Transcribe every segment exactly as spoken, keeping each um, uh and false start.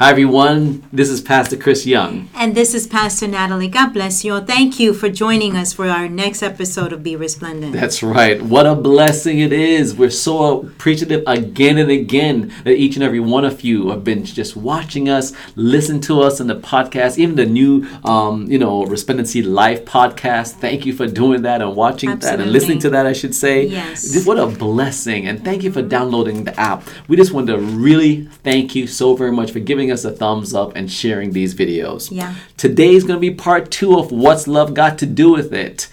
Hi, everyone. This is Pastor Chris Young. And this is Pastor Natalie. God bless you all. Thank you for joining us for our next episode of Be Resplendent. That's right. What a blessing it is. We're so appreciative again and again that each and every one of you have been just watching us, listen to us in the podcast, even the new, um, you know, Resplendency Live podcast. Thank you for doing that and watching Absolutely. that and listening to that, I should say. Yes. What a blessing. And thank you for downloading the app. We just want to really thank you so very much for giving us a thumbs up and sharing these videos. Yeah. Today's going to be part two of what's love got to do with it.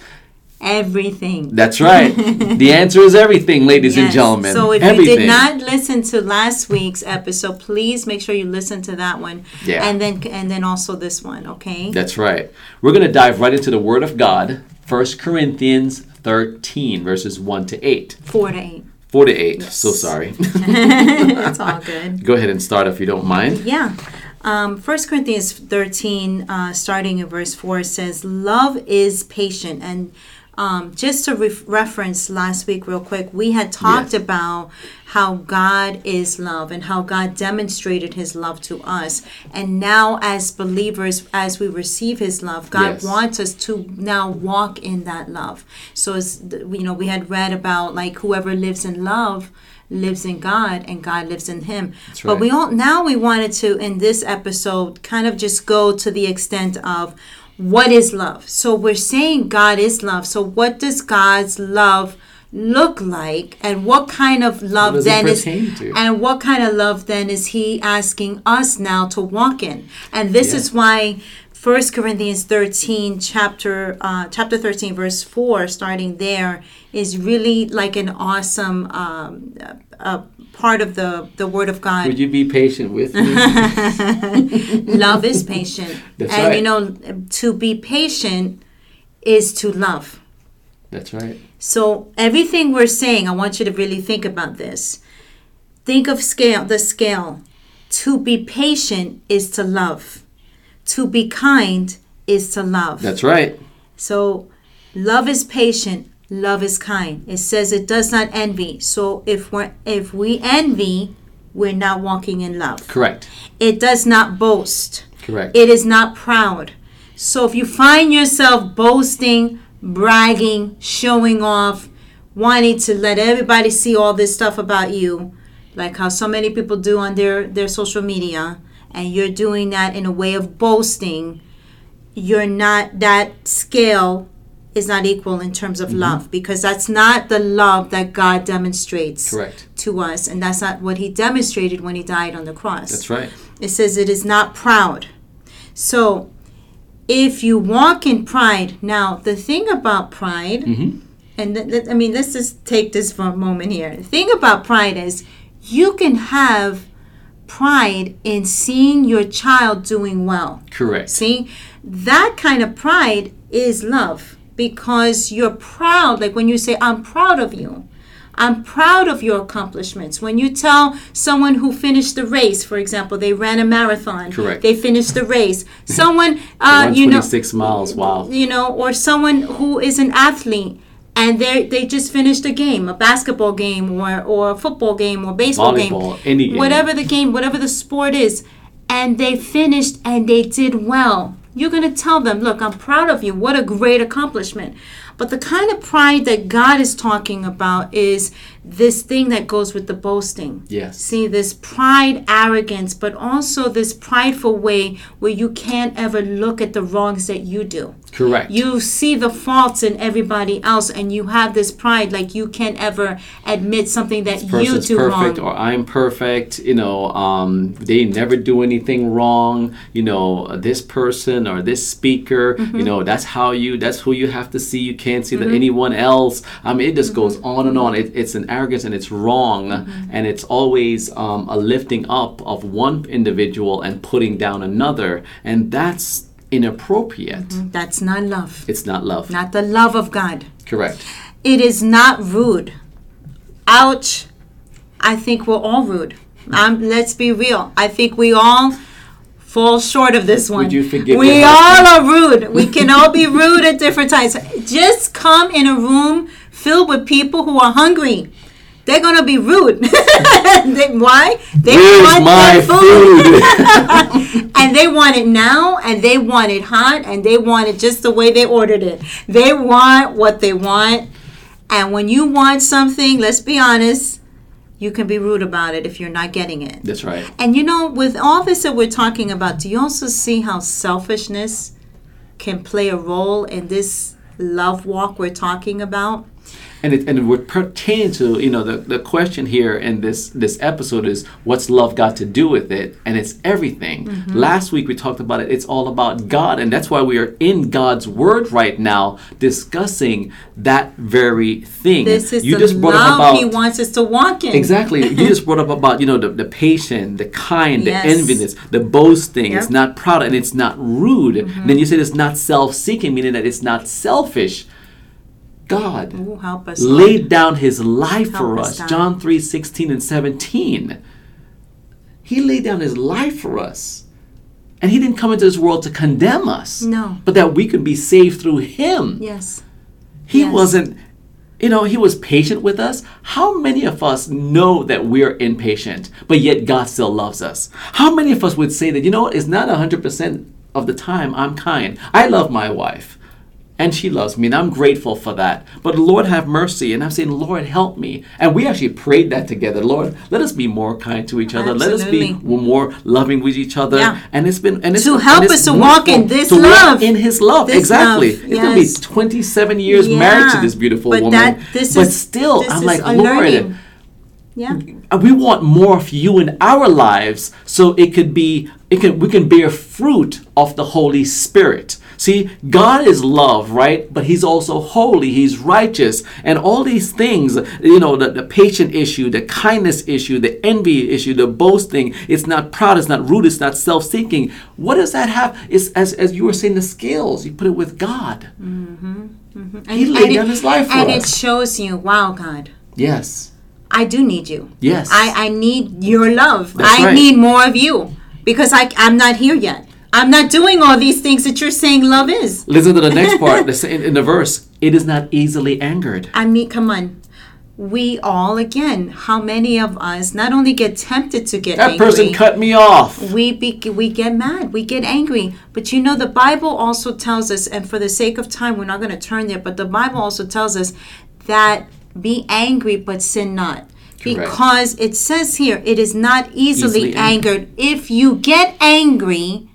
Everything. That's right. The answer is everything, ladies yes. and gentlemen. So if everything. you did not listen to last week's episode, please make sure you listen to that one. Yeah. And then and then also this one, okay? That's right. We're going to dive right into the Word of God, First Corinthians thirteen, verses one to eight. four to eight. Four to eight. Yes. So sorry. It's all good. Go ahead and start if you don't mind. Yeah. Um, First Corinthians thirteen, uh, starting in verse four, says, love is patient. And um, just to re- reference last week real quick, we had talked yes. about how God is love and how God demonstrated his love to us. And now as believers, as we receive his love, God yes. wants us to now walk in that love. So, it's, you know, we had read about like whoever lives in love lives in God and God lives in him. That's right. But we all now we wanted to, in this episode, kind of just go to the extent of what is love. So we're saying God is love. So what does God's love look like, and what kind of love then is to? and what kind of love then is he asking us now to walk in? And this yeah. is why First Corinthians thirteen chapter uh, chapter thirteen verse four, starting there, is really like an awesome um, uh, uh, part of the the Word of God. Would you be patient with me? Love is patient. That's and right. you know, to be patient is to love. That's right. So everything we're saying, I want you to really think about this. Think of scale, the scale. To be patient is to love. To be kind is to love. That's right. So love is patient, love is kind. It says it does not envy. So if we if we envy, we're not walking in love. Correct. It does not boast. Correct. It is not proud. So if you find yourself boasting, bragging, showing off, wanting to let everybody see all this stuff about you, like how so many people do on their, their social media, and you're doing that in a way of boasting, you're not, that scale is not equal in terms of mm-hmm. love, because that's not the love that God demonstrates Correct. to us, and that's not what he demonstrated when he died on the cross. That's right. It says it is not proud. So if you walk in pride, now the thing about pride, mm-hmm. and th- th- I mean, let's just take this for a moment here. The thing about pride is you can have pride in seeing your child doing well. Correct. See, that kind of pride is love, because you're proud. Like when you say, I'm proud of you. I'm proud of your accomplishments. When you tell someone who finished the race, for example, they ran a marathon. Correct. They finished the race. Someone, uh, you know, twenty-six miles. Wow. You know, or someone who is an athlete and they they just finished a game, a basketball game, or or a football game, or baseball Volleyball, game, any game, whatever the game, whatever the sport is, and they finished and they did well. You're going to tell them, look, I'm proud of you. What a great accomplishment. But the kind of pride that God is talking about is this thing that goes with the boasting. Yes. See, this pride, arrogance, but also this prideful way where you can't ever look at the wrongs that you do. Correct. You see the faults in everybody else, and you have this pride like you can't ever admit something that you do wrong. Perfect, or I'm perfect. You know, um, they never do anything wrong. You know, this person or this speaker. Mm-hmm. You know, that's how you. That's who you have to see. You can't see mm-hmm. that anyone else. I mean, it just mm-hmm. goes on and on. It, it's an arrogance, and it's wrong, mm-hmm. and it's always um, a lifting up of one individual and putting down another, and that's inappropriate. Mm-hmm. That's not love. It's not love. Not the love of God. Correct. It is not rude. Ouch. I think we're all rude. Um, let's be real. I think we all fall short of this one. Would you forgive we all husband? Are rude. We can all be rude at different times. Just come in a room filled with people who are hungry. They're going to be rude. they, why? They Where's want my their food. And they want it now, and they want it hot, and they want it just the way they ordered it. They want what they want. And when you want something, let's be honest, you can be rude about it if you're not getting it. That's right. And you know, with all this that we're talking about, do you also see how selfishness can play a role in this love walk we're talking about? And it and would pertain to, you know, the, the question here in this, this episode is, what's love got to do with it? And it's everything. Mm-hmm. Last week we talked about it. It's all about God. And that's why we are in God's Word right now discussing that very thing. This is you the just brought love up about, He wants us to walk in. Exactly. You just brought up about, you know, the, the patient, the kind, yes. the envious, the boasting. Yep. It's not proud and it's not rude. Mm-hmm. And then you said it's not self-seeking, meaning that it's not selfish. God Ooh, help us, laid Lord. Down his life help for us. us John three sixteen and seventeen. He laid down his life for us. And he didn't come into this world to condemn us. No. But that we could be saved through him. Yes. He yes. wasn't, you know, he was patient with us. How many of us know that we're impatient, but yet God still loves us? How many of us would say that, you know, it's not one hundred percent of the time I'm kind. I love my wife. And she loves me, and I'm grateful for that. But Lord, have mercy. And I'm saying, Lord, help me. And we actually prayed that together. Lord, let us be more kind to each other. Absolutely. Let us be more loving with each other. Yeah. And it's been... and it's To help and it's us to walk in this to love. Walk in his love. This exactly. Love. Yes. It's going to be twenty-seven years yeah. married to this beautiful but woman. That, this but is, still, this I'm is like, unlearning. Lord... Yeah. We want more of you in our lives so it could be it can we can bear fruit of the Holy Spirit. See, God is love, right? But he's also holy, he's righteous, and all these things, you know, the, the patient issue, the kindness issue, the envy issue, the boasting, it's not proud, it's not rude, it's not self-seeking. What does that have? It's as as you were saying, the scales, you put it with God. Mm-hmm. Mm-hmm. He laid down his life for us. And it shows you, wow, God. Yes. I do need you. Yes. I, I need your love. That's I right. need more of you because I, I'm not here yet. I'm not doing all these things that you're saying love is. Listen to the next part in the verse. It is not easily angered. I mean, come on. We all, again, how many of us not only get tempted to get that angry. That person cut me off. We be, we get mad. We get angry. But you know, the Bible also tells us, and for the sake of time, we're not going to turn there, but the Bible also tells us that be angry, but sin not. Because Correct. It says here, it is not easily, easily angered. angered. If you get angry,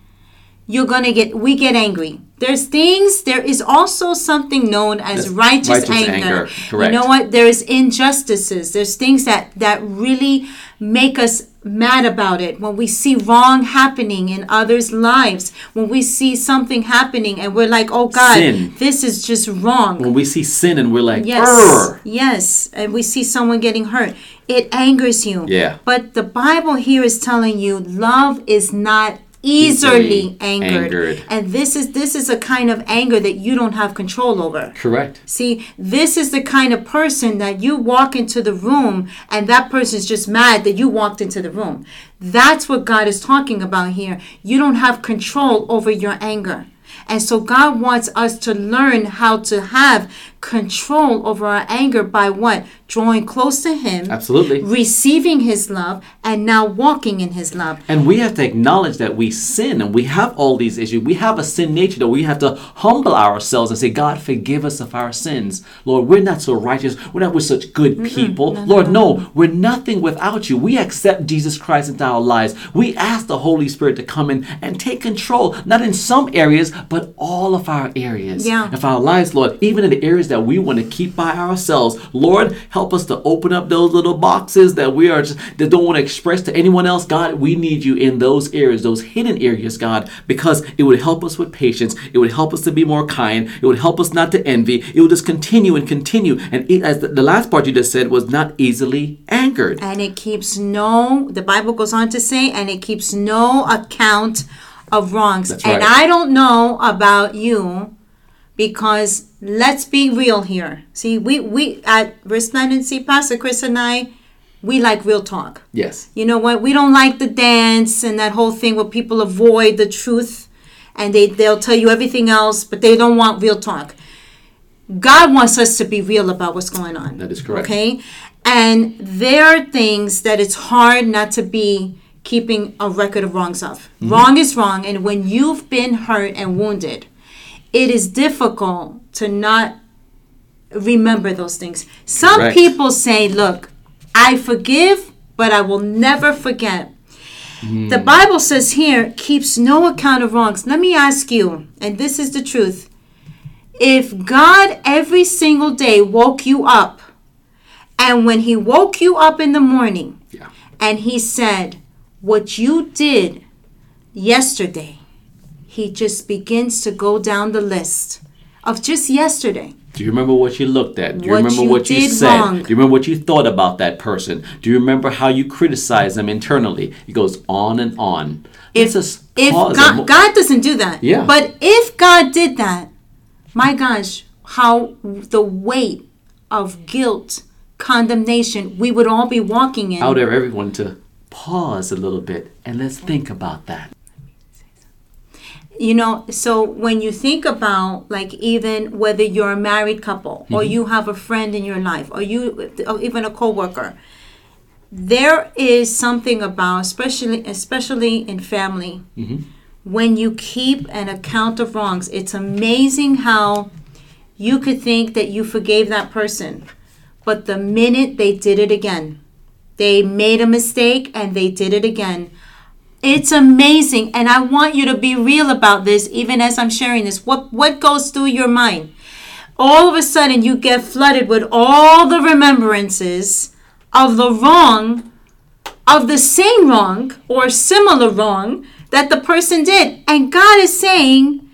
you're going to get, we get angry. There's things, there is also something known as righteous, righteous anger. anger. Correct. You know what? There's injustices. There's things that, that really make us mad about it. When we see wrong happening in others' lives, when we see something happening and we're like, oh God, sin. This is just wrong. When we see sin and we're like, yes, Urgh. yes, and we see someone getting hurt, it angers you. Yeah. But the Bible here is telling you love is not easily, easily angered. angered. And this is this is a kind of anger that you don't have control over. Correct. See, this is the kind of person that you walk into the room and that person's just mad that you walked into the room. That's what God is talking about here. You don't have control over your anger. And so God wants us to learn how to have control over our anger by what? Drawing close to him. Absolutely. Receiving his love and now walking in his love. And we have to acknowledge that we sin and we have all these issues. We have a sin nature that we have to humble ourselves and say, God, forgive us of our sins. Lord, we're not so righteous. We're not we're such good Mm-mm. people. No, Lord, no, no, no, we're nothing without you. We accept Jesus Christ into our lives. We ask the Holy Spirit to come in and take control, not in some areas, but all of our areas yeah. of our lives, Lord, even in the areas that we want to keep by ourselves. Lord, help us to open up those little boxes that we are just, that don't want to express to anyone else. God, we need you in those areas, those hidden areas, God, because it would help us with patience. It would help us to be more kind. It would help us not to envy. It would just continue and continue. And it, as the, the last part you just said was not easily angered. And it keeps no, the Bible goes on to say, and it keeps no account of wrongs. That's right. And I don't know about you, because let's be real here. See, we, we at Resplendency, Pastor Chris and I, we like real talk. Yes. You know what? We don't like the dance and that whole thing where people avoid the truth and they, they'll tell you everything else, but they don't want real talk. God wants us to be real about what's going on. That is correct. Okay? And there are things that it's hard not to be keeping a record of wrongs of. Mm-hmm. Wrong is wrong, and when you've been hurt and wounded, it is difficult to not remember those things. Some Correct. People say, look, I forgive, but I will never forget. Mm. The Bible says here, keeps no account of wrongs. Let me ask you, and this is the truth. If God every single day woke you up, and when he woke you up in the morning, yeah. and he said, what you did yesterday, he just begins to go down the list of just yesterday. Do you remember what you looked at? Do you what remember you what you said? Wrong. Do you remember what you thought about that person? Do you remember how you criticized them internally? It goes on and on. If, if God, mo- God doesn't do that. Yeah. But if God did that, my gosh, how the weight of guilt, condemnation, we would all be walking in. I would have everyone to pause a little bit and let's think about that. You know, so when you think about, like, even whether you're a married couple mm-hmm. or you have a friend in your life or you, or even a coworker, there is something about, especially especially in family, mm-hmm. when you keep an account of wrongs, it's amazing how you could think that you forgave that person, but the minute they did it again, they made a mistake and they did it again. It's amazing, and I want you to be real about this, even as I'm sharing this. What what goes through your mind? All of a sudden, you get flooded with all the remembrances of the wrong, of the same wrong or similar wrong that the person did. And God is saying,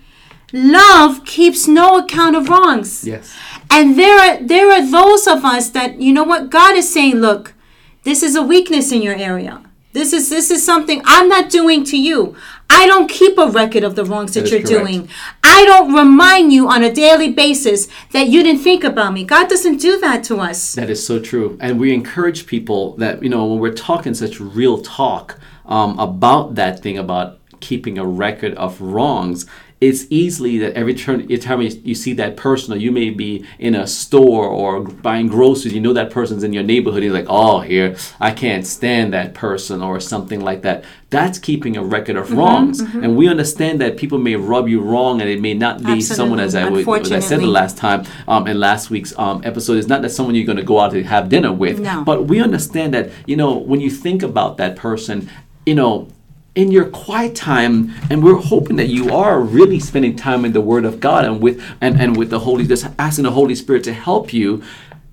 love keeps no account of wrongs. Yes. And there are, there are those of us that, you know what? God is saying, look, this is a weakness in your area. This is this is something I'm not doing to you. I don't keep a record of the wrongs that, that you're correct. Doing. I don't remind you on a daily basis that you didn't think about me. God doesn't do that to us. That is so true. And we encourage people that, you know, when we're talking such real talk um, about that thing, about keeping a record of wrongs, it's easily that every turn, every time you see that person, or you may be in a store or buying groceries, you know that person's in your neighborhood, you're like, oh, here, I can't stand that person or something like that. That's keeping a record of mm-hmm, wrongs. Mm-hmm. And we understand that people may rub you wrong, and it may not be Absolutely. Someone, as I, would, as I said the last time um, in last week's um, episode, it's not that someone you're going to go out to have dinner with. No. But we understand that, you know, when you think about that person, you know, in your quiet time, and we're hoping that you are really spending time in the Word of God and with and, and with the Holy, just asking the Holy Spirit to help you,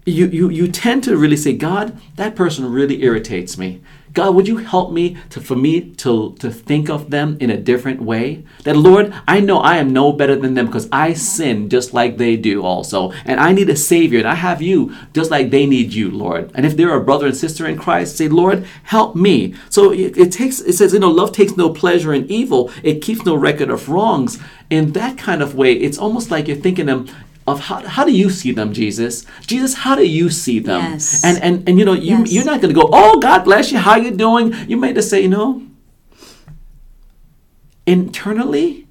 you, you, you tend to really say, God, that person really irritates me. God, would you help me to for me to, to think of them in a different way? That, Lord, I know I am no better than them because I sin just like they do also. And I need a Savior, and I have you just like they need you, Lord. And if they're a brother and sister in Christ, say, Lord, help me. So it, it takes. It says, you know, love takes no pleasure in evil. It keeps no record of wrongs. In that kind of way, it's almost like you're thinking them, of how, how do you see them, Jesus? Jesus, how do you see them? Yes. And, and and you know, you, yes. you're not going to go, oh, God bless you, how you doing? You may just say, you know, internally,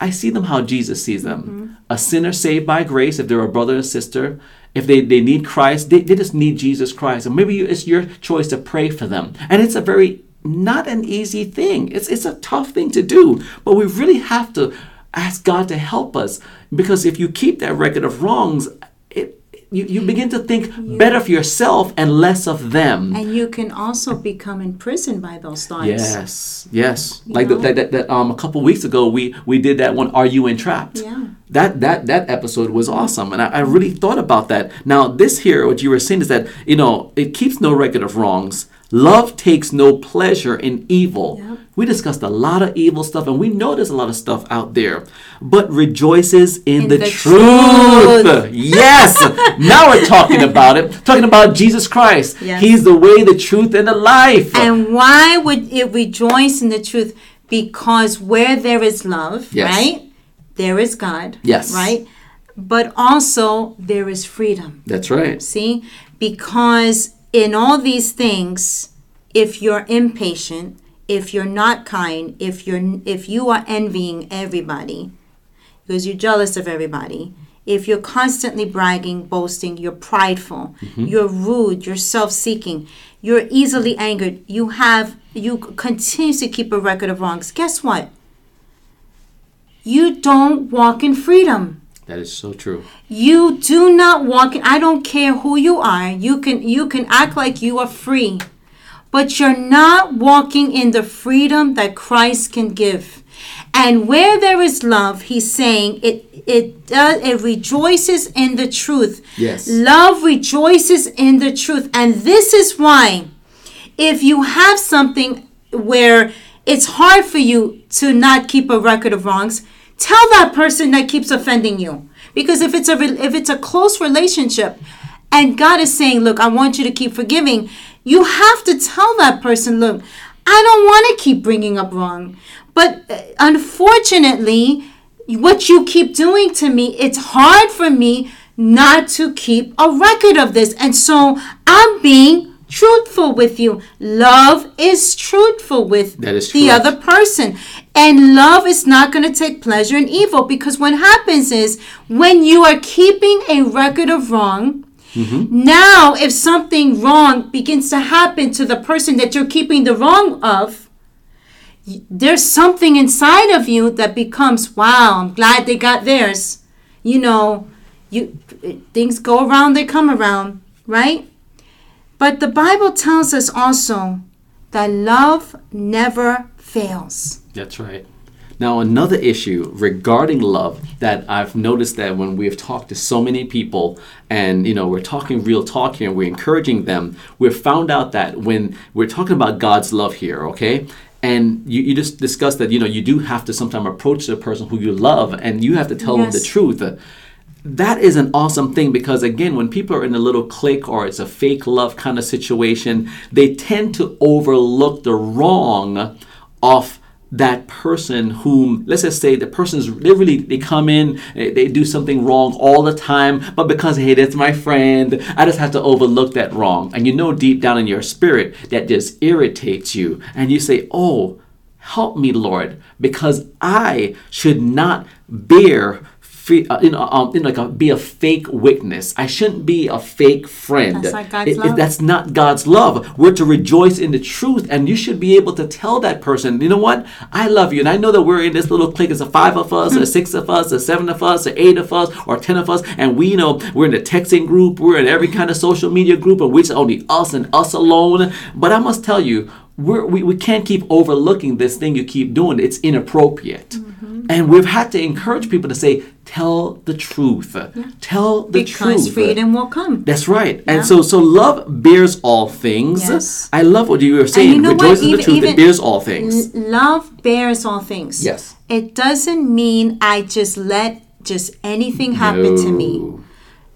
I see them how Jesus sees them. Mm-hmm. A sinner saved by grace, if they're a brother and sister, if they, they need Christ, they, they just need Jesus Christ. And maybe you, it's your choice to pray for them. And it's a very, not an easy thing. It's It's a tough thing to do. But we really have to ask God to help us, because if you keep that record of wrongs, it, you, you begin to think you, better of yourself and less of them. And you can also become imprisoned by those thoughts. Yes, yes. You like the, that, that, that. Um, a couple weeks ago, we we did that one. Are you entrapped? Yeah. That that that episode was awesome, and I, I really thought about that. Now, this here, what you were saying is that, you know, it keeps no record of wrongs. Love takes no pleasure in evil. Yep. We discussed a lot of evil stuff, and we know there's a lot of stuff out there, but rejoices in, in the, the truth. truth. Yes. Now we're talking about it. Talking about Jesus Christ. Yes. He's the way, the truth, and the life. And why would it rejoice in the truth? Because where there is love, yes. right? There is God. Yes. Right? But also there is freedom. That's right. See? Because in all these things, if you're impatient, if you're not kind, if you're if you are envying everybody, because you're jealous of everybody, If you're constantly bragging, boasting, you're prideful, mm-hmm. you're rude, you're self-seeking, you're easily angered, you have you continue to keep a record of wrongs, guess what? You don't walk in freedom. That is so true. You do not walk in, I don't care who you are, you can you can act like you are free, but you're not walking in the freedom that Christ can give. And where there is love, he's saying it it does it rejoices in the truth. Yes. Love rejoices in the truth. And this is why if you have something where it's hard for you to not keep a record of wrongs, tell that person that keeps offending you. Because if it's a if it's a close relationship and God is saying, "Look, I want you to keep forgiving," you have to tell that person, "Look, I don't want to keep bringing up wrong. But unfortunately, what you keep doing to me, it's hard for me not to keep a record of this. And so I'm being truthful with you." Love is truthful with that is the correct. Other person. And love is not going to take pleasure in evil, because what happens is when you are keeping a record of wrong, mm-hmm. now if something wrong begins to happen to the person that you're keeping the wrong of, there's something inside of you that becomes, wow, I'm glad they got theirs. You know, you things go around, they come around, right? But the Bible tells us also that love never fails. That's right. Now, another issue regarding love that I've noticed that when we've talked to so many people and, you know, we're talking real talk here and we're encouraging them, we've found out that when we're talking about God's love here, okay, and you, you just discussed that, you know, you do have to sometimes approach the person who you love and you have to tell yes. them the truth. That is an awesome thing, because, again, when people are in a little clique or it's a fake love kind of situation, they tend to overlook the wrong of that person whom, let's just say the person's they really they come in, they do something wrong all the time, but because, hey, that's my friend, I just have to overlook that wrong. And you know deep down in your spirit that just irritates you, and you say, oh, help me, Lord, because I should not bear free, uh, you know, um, you know, like a, be a fake witness. I shouldn't be a fake friend. That's not God's it, love. It, that's not God's love. We're to rejoice in the truth, and you should be able to tell that person, you know what? I love you, and I know that we're in this little clique. It's a five of us, or six of us, or seven of us, or eight of us, or ten of us, and we you know we're in the texting group, we're in every kind of social media group, and it's only us and us alone. But I must tell you, we're, we we can't keep overlooking this thing you keep doing. It's inappropriate. Mm-hmm. And we've had to encourage people to say, tell the truth. Yeah. Tell the because truth. Because freedom will come. That's right. Yeah. And so so love bears all things. Yes. I love what you were saying. You know Rejoice in the truth. It bears all things. Love bears all things. Yes. It doesn't mean I just let just anything happen no. to me.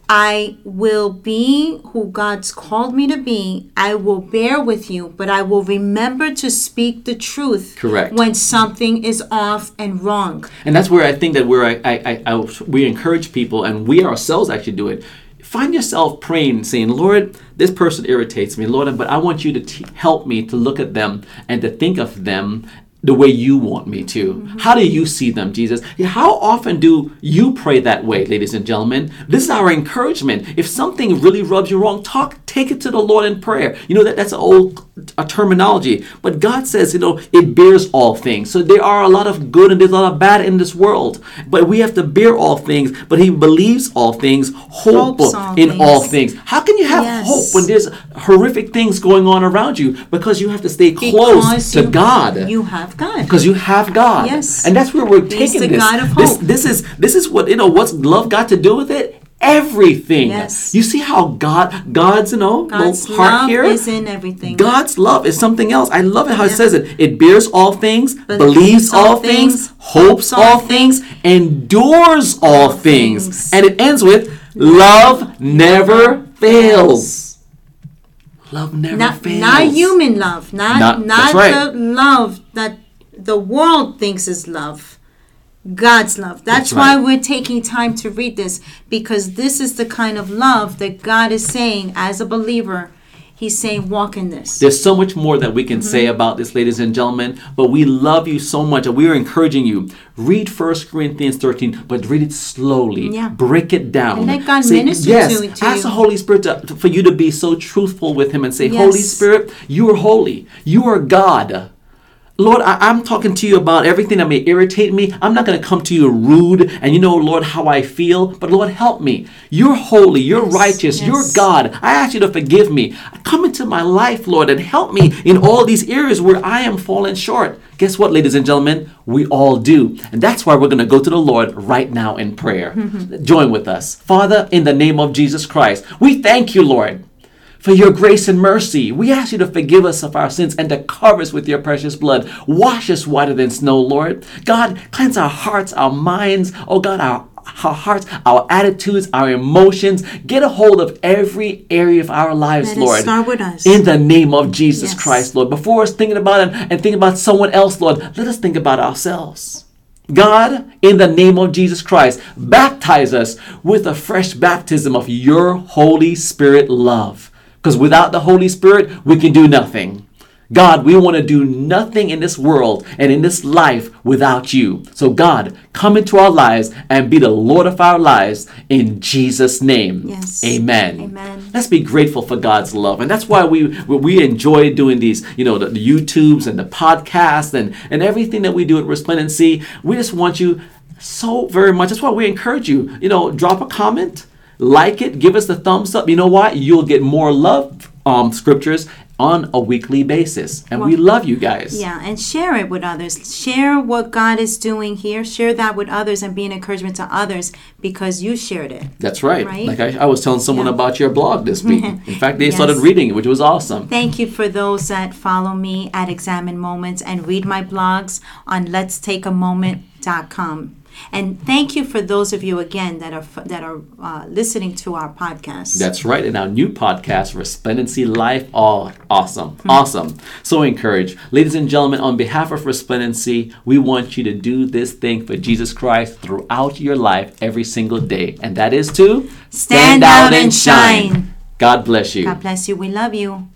I will be who God's called me to be. I will bear with you, but I will remember to speak the truth. Correct. When something is off and wrong. And that's where I think that we're, I, I, I, we encourage people, and we ourselves actually do it. Find yourself praying, saying, Lord, this person irritates me, Lord, but I want you to t- help me to look at them and to think of them the way you want me to. Mm-hmm. How do you see them, Jesus? How often do you pray that way, ladies and gentlemen? This is our encouragement. If something really rubs you wrong, talk, take it to the Lord in prayer. You know, that that's an old a terminology. But God says, you know, it bears all things. So there are a lot of good and there's a lot of bad in this world. But we have to bear all things. But he believes all things, hope all in things. all things. How can you have yes. hope when there's horrific things going on around you? Because you have to stay close because to you, God. You have God. Because you have God. Yes. And that's where we're He's taking the this. God of hope. This, this is this is what, you know, what's love got to do with it? Everything. Yes. You see how God God's you know God's heart love here? Is in everything. God's love is something else. I love it how yeah. it says it. It bears all things, believes, believes all things, things hopes all things, things, endures all things. things. And it ends with love never fails. Love never not, fails. Not human love. Not not, not right. the love that the world thinks is love. God's love. That's, that's right. why we're taking time to read this, because this is the kind of love that God is saying as a believer, He's saying, walk in this. There's so much more that we can mm-hmm. say about this, ladies and gentlemen, but we love you so much and we are encouraging you. Read First Corinthians thirteen, but read it slowly. Yeah. Break it down. And let God minister yes, to, to ask you. the Holy Spirit to, for you to be so truthful with him and say, yes. Holy Spirit, you are holy. You are God. Lord, I, I'm talking to you about everything that may irritate me. I'm not going to come to you rude and you know, Lord, how I feel. But Lord, help me. You're holy. You're yes, righteous. Yes. You're God. I ask you to forgive me. Come into my life, Lord, and help me in all these areas where I am falling short. Guess what, ladies and gentlemen? We all do. And that's why we're going to go to the Lord right now in prayer. Mm-hmm. Join with us. Father, in the name of Jesus Christ, we thank you, Lord, for your grace and mercy. We ask you to forgive us of our sins and to cover us with your precious blood. Wash us whiter than snow, Lord. God, cleanse our hearts, our minds, oh God, our our hearts, our attitudes, our emotions. Get a hold of every area of our lives, Let Lord. It start with us. In the name of Jesus yes. Christ, Lord. Before us thinking about it and thinking about someone else, Lord, let us think about ourselves. God, in the name of Jesus Christ, baptize us with a fresh baptism of your Holy Spirit love. Because without the Holy Spirit, we can do nothing. God, we want to do nothing in this world and in this life without you. So God, come into our lives and be the Lord of our lives in Jesus' name. Yes. Amen. Amen. Let's be grateful for God's love. And that's why we we enjoy doing these, you know, the, the YouTubes and the podcasts and, and everything that we do at Resplendency. We just want you so very much. That's why we encourage you, you know, drop a comment. Like it, give us the thumbs up. You know why? You'll get more love um, scriptures on a weekly basis. And well, we love you guys. Yeah, and share it with others. Share what God is doing here. Share that with others and be an encouragement to others because you shared it. That's right. right? Like I, I was telling someone yeah. about your blog this week. In fact, they yes. started reading it, which was awesome. Thank you for those that follow me at Examine Moments and read my blogs on lets take a moment dot com. And thank you for those of you, again, that are that are uh, listening to our podcast. That's right. And our new podcast, Resplendency Live, all awesome. Mm-hmm. Awesome. So encouraged. Ladies and gentlemen, on behalf of Resplendency, we want you to do this thing for Jesus Christ throughout your life every single day. And that is to stand, stand out and shine. shine. God bless you. God bless you. We love you.